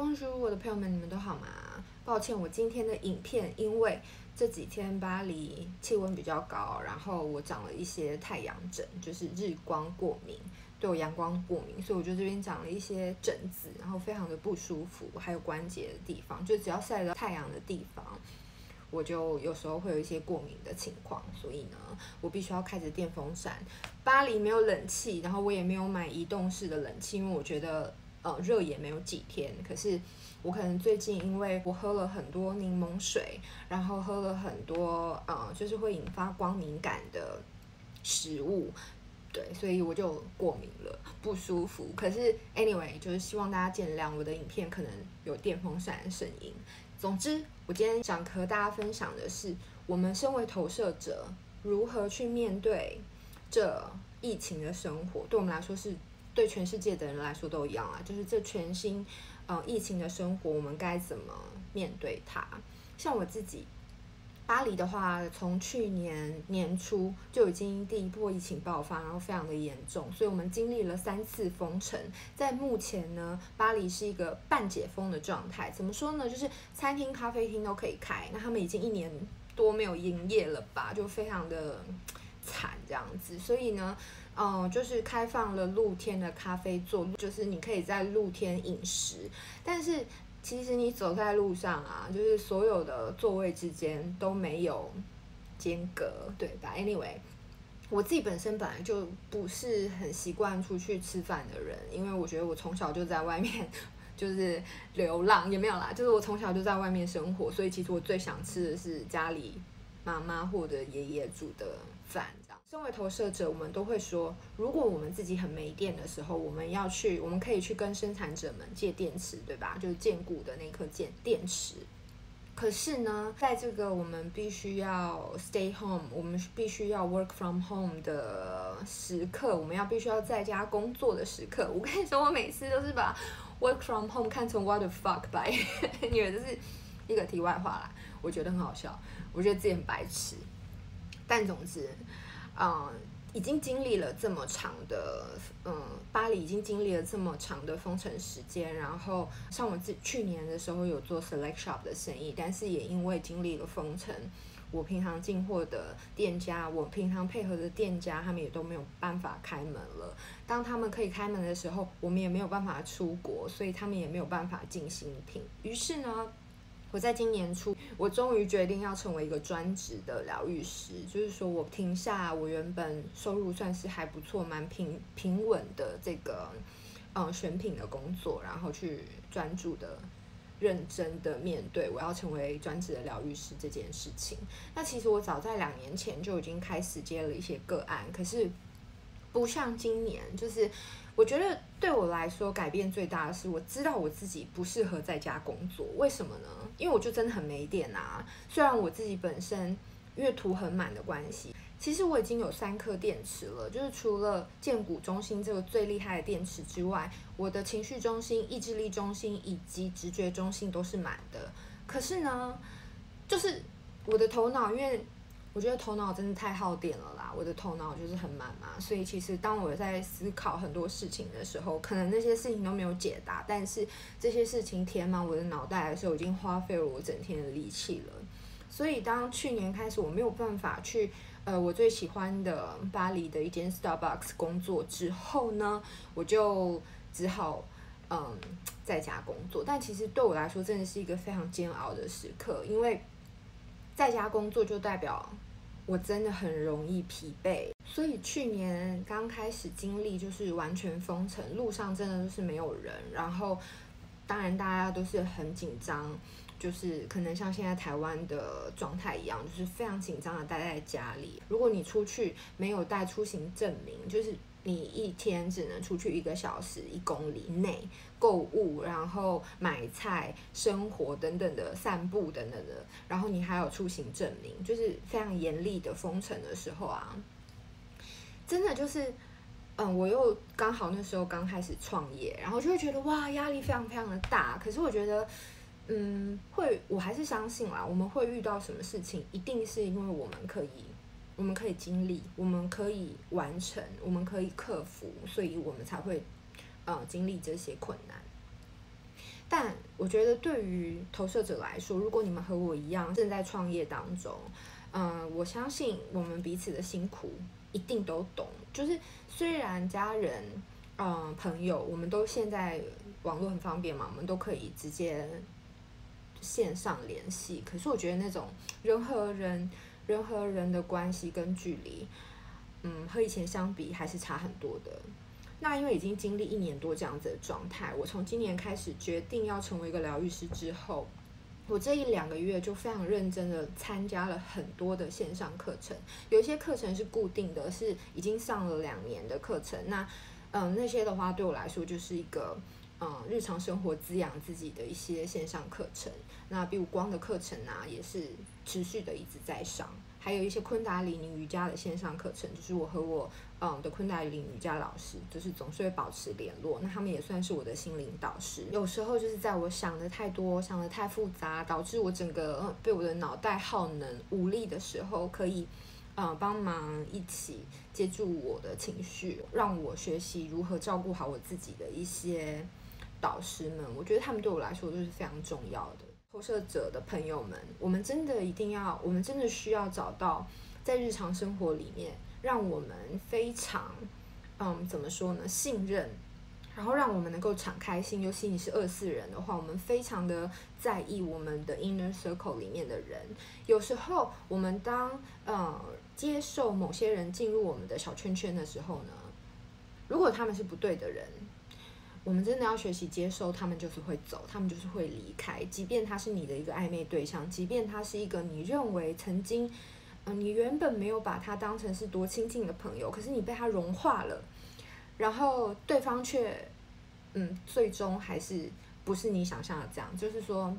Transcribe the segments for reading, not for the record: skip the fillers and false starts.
Bonjour， 我的朋友们，你们都好吗？抱歉，我今天的影片因为这几天巴黎气温比较高，然后我长了一些太阳疹，就是日光过敏，对我阳光过敏，所以我就这边长了一些疹子，然后非常的不舒服，还有关节的地方，就只要晒到太阳的地方。 我就有时候会有一些过敏的情况，所以呢，我必须要开着电风扇。巴黎没有冷气，然后我也没有买移动式的冷气，因为我觉得热也没有几天。可是我可能最近因为我喝了很多柠檬水，然后喝了很多就是会引发光敏感的食物。 对，所以我就过敏了，不舒服。可是 ，anyway， 就是希望大家见谅，我的影片可能有电风扇的声音。总之，我今天想和大家分享的是，我们身为投射者，如何去面对这疫情的生活。对我们来说是，对全世界的人来说都一样啊，就是这全新疫情的生活，我们该怎么面对它？像我自己。 巴黎的话，从去年年初就已经第一波疫情爆发，然后非常的严重，所以我们经历了3次封城。在目前呢，巴黎是一个半解封的状态。怎么说呢？就是餐厅、咖啡厅都可以开，那他们已经1年多没有营业了吧，就非常的惨这样子。所以呢，就是开放了露天的咖啡座，就是你可以在露天饮食，但是。 其实你走在路上啊，就是所有的座位之间都没有间隔，对吧 ？Anyway， 我自己本身本来就不是很习惯出去吃饭的人，因为我觉得我从小就在外面就是流浪，也没有啦，就是我从小就在外面生活，所以其实我最想吃的是家里妈妈或者爷爷煮的饭。 身为投射者，我们都会说，如果我们自己很没电的时候，我们可以去跟生产者们借电池，对吧？就是建股的那颗电池。可是呢，在这个我们必须要 stay home， 我们必须要 work from home 的时刻，我们必须要在家工作的时刻，我跟你说，我每次都是把 work from home 看成 what the fuck by， 因为这是一个题外话啦，我觉得很好笑，我觉得自己很白痴，但总之。 已经经历了这么长的，巴黎已经经历了这么长的封城时间。然后，像我去年的时候有做 select shop 的生意，但是也因为经历了封城，我平常进货的店家，我平常配合的店家，他们也都没有办法开门了。当他们可以开门的时候，我们也没有办法出国，所以他们也没有办法进新品。于是呢。 我在今年初，我终于决定要成为一个专职的疗愈师，就是说我停下我原本收入算是还不错、蛮平稳的这个选品的工作，然后去专注的、认真的面对我要成为专职的疗愈师这件事情。那其实我早在2年前就已经开始接了一些个案，可是不像今年，就是我觉得对我来说改变最大的是，我知道我自己不适合在家工作，为什么呢？ 因为我就真的很没电啊！虽然我自己本身阅读很满的关系，其实我已经有3颗电池了。就是除了荐股中心这个最厉害的电池之外，我的情绪中心、意志力中心以及直觉中心都是满的。可是呢，就是我的头脑，因为我觉得头脑真的太耗电了啦。我的头脑就是很满嘛，所以其实当我在思考很多事情的时候，可能那些事情都没有解答，但是这些事情填满我的脑袋的时候，已经花费了我整天的力气了。所以当去年开始我没有办法去我最喜欢的巴黎的一间 Starbucks 工作之后呢，我就只好在家工作。但其实对我来说真的是一个非常煎熬的时刻，因为在家工作就代表。 我真的很容易疲惫，所以去年刚开始经历就是完全封城，路上真的就是没有人，然后当然大家都是很紧张，就是可能像现在台湾的状态一样，就是非常紧张的待在家里。如果你出去没有带出行证明，就是你一天只能出去1个小时，1公里内购物，然后买菜、生活等等的、散步等等的，然后你还有出行证明，就是非常严厉的封城的时候啊，真的就是，我又刚好那时候刚开始创业，然后就会觉得哇，压力非常非常的大。可是我觉得，我还是相信啦，我们会遇到什么事情，一定是因为我们可以经历，我们可以完成，我们可以克服，所以我们才会经历这些困难。但我觉得对于投射者来说，如果你们和我一样正在创业当中，我相信我们彼此的辛苦一定都懂。就是虽然家人、朋友，我们都现在网络很方便嘛，我们都可以直接线上联系，可是我觉得那种人和人的关系跟距离，和以前相比还是差很多的。那因为已经经历1年多这样子的状态，我从今年开始决定要成为一个疗愈师之后，我这1-2个月就非常认真的参加了很多的线上课程，有一些课程是固定的，是已经上了2年的课程。那那些的话对我来说就是一个日常生活滋养自己的一些线上课程。那比武光的课程啊，也是持续的一直在上，还有一些昆达里尼瑜伽的线上课程，就是我和我的昆达里尼瑜伽老师就是总是会保持联络，那他们也算是我的心灵导师。有时候就是在我想的太多，想的太复杂，导致我整个被我的脑袋耗能无力的时候，可以帮忙一起接住我的情绪，让我学习如何照顾好我自己的一些导师们，我觉得他们对我来说都是非常重要的。投射者的朋友们，我们真的需要找到在日常生活里面让我们非常怎么说呢，信任，然后让我们能够敞开心。尤其你是24人的话，我们非常的在意我们的 inner circle 里面的人。有时候我们当接受某些人进入我们的小圈圈的时候呢，如果他们是不对的人，我们真的要学习接受，他们就是会走，他们就是会离开。即便他是你的一个暧昧对象，即便他是一个你认为曾经你原本没有把他当成是多亲近的朋友，可是你被他融化了，然后对方却最终还是不是你想象的这样。就是说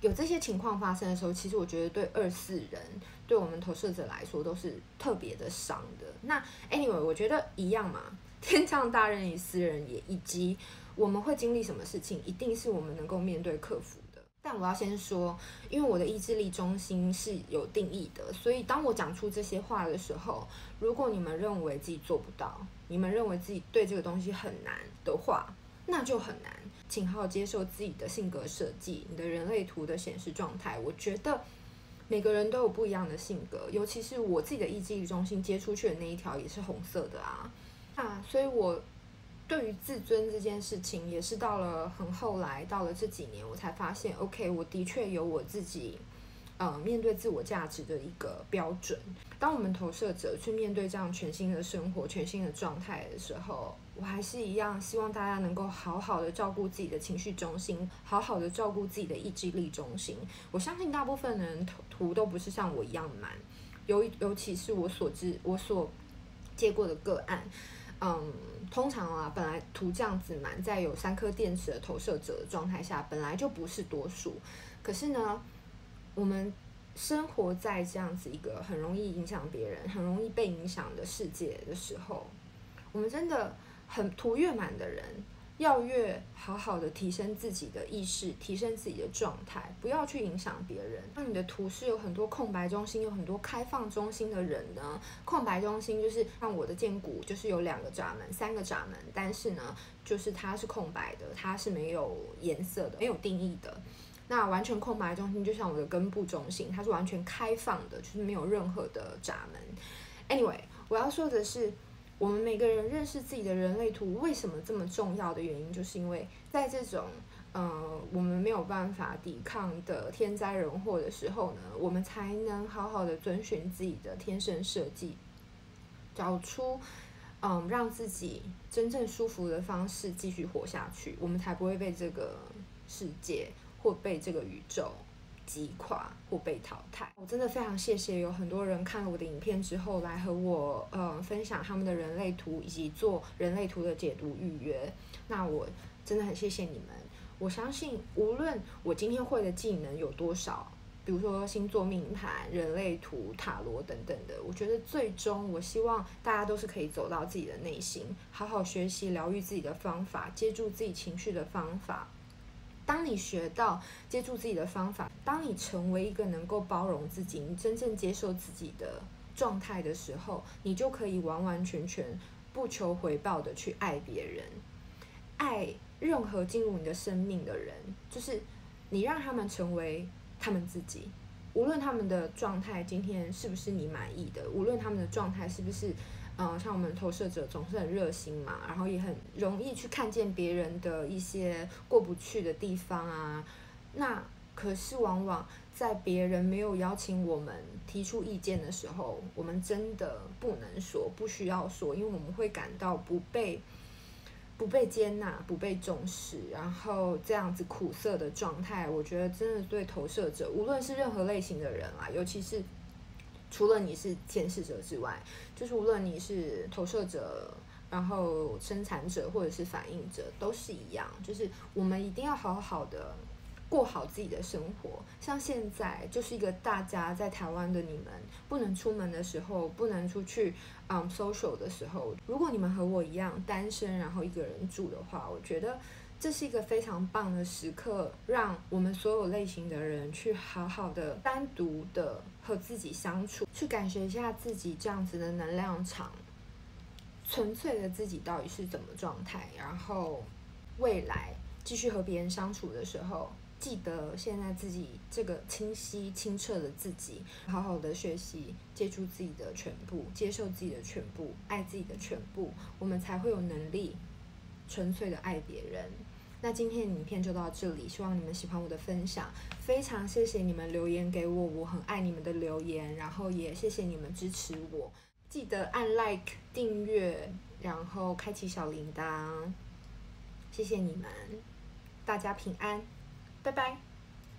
有这些情况发生的时候，其实我觉得对24人，对我们投射者来说都是特别的伤的。那 anyway， 我觉得一样嘛，天降大任于斯人也，以及我们会经历什么事情，一定是我们能够面对克服的。但我要先说，因为我的意志力中心是有定义的，所以当我讲出这些话的时候，如果你们认为自己做不到，你们认为自己对这个东西很难的话，那就很难。请好好接受自己的性格设计，你的人类图的显示状态。我觉得每个人都有不一样的性格，尤其是我自己的意志力中心接出去的那一条也是红色的啊。所以我对于自尊这件事情也是到了很后来，到了这几年我才发现 OK， 我的确有我自己面对自我价值的一个标准。当我们投射者去面对这样全新的生活，全新的状态的时候，我还是一样希望大家能够好好的照顾自己的情绪中心，好好的照顾自己的意志力中心。我相信大部分人图都不是像我一样满，尤其是我所接过的个案，通常啊，本来图这样子满，在有3颗电池的投射者的状态下，本来就不是多数。可是呢，我们生活在这样子一个很容易影响别人、很容易被影响的世界的时候，我们真的很图越满的人，要越好好的提升自己的意识，提升自己的状态，不要去影响别人。那你的图是有很多空白中心，有很多开放中心的人呢，空白中心就是像我的剑骨，就是有2个闸门、3个闸门，但是呢，就是它是空白的，它是没有颜色的，没有定义的。那完全空白中心就像我的根部中心，它是完全开放的，就是没有任何的闸门。Anyway， 我要说的是，我们每个人认识自己的人类图为什么这么重要的原因，就是因为在这种我们没有办法抵抗的天灾人祸的时候呢，我们才能好好的遵循自己的天生设计，找出让自己真正舒服的方式继续活下去，我们才不会被这个世界或被这个宇宙击垮或被淘汰。我真的非常谢谢有很多人看了我的影片之后来和我分享他们的人类图，以及做人类图的解读预约。那我真的很谢谢你们。我相信无论我今天会的技能有多少，比如说星座命盘、人类图、塔罗等等的，我觉得最终我希望大家都是可以走到自己的内心，好好学习疗愈自己的方法，接住自己情绪的方法。当你学到接触自己的方法，当你成为一个能够包容自己、你真正接受自己的状态的时候，你就可以完完全全不求回报的去爱别人。爱任何进入你的生命的人，就是你让他们成为他们自己，无论他们的状态今天是不是你满意的，无论他们的状态是不是像我们投射者总是很热心嘛，然后也很容易去看见别人的一些过不去的地方啊，那可是往往在别人没有邀请我们提出意见的时候，我们真的不能说，不需要说，因为我们会感到不被接纳，不被重视，然后这样子苦涩的状态，我觉得真的对投射者，无论是任何类型的人啊，尤其是除了你是显示者之外，就是无论你是投射者，然后生产者或者是反应者，都是一样，就是我们一定要好好的过好自己的生活。像现在就是一个大家在台湾的你们不能出门的时候，不能出去social 的时候，如果你们和我一样单身然后一个人住的话，我觉得这是一个非常棒的时刻，让我们所有类型的人去好好的单独的和自己相处，去感觉一下自己这样子的能量场，纯粹的自己到底是怎么状态，然后未来继续和别人相处的时候，记得现在自己这个清晰清澈的自己，好好的学习，接触自己的全部，接受自己的全部，爱自己的全部，我们才会有能力纯粹的爱别人。那今天的影片就到这里，希望你们喜欢我的分享，非常谢谢你们留言给我，我很爱你们的留言，然后也谢谢你们支持我，记得按 like 订阅，然后开启小铃铛，谢谢你们，大家平安，拜拜。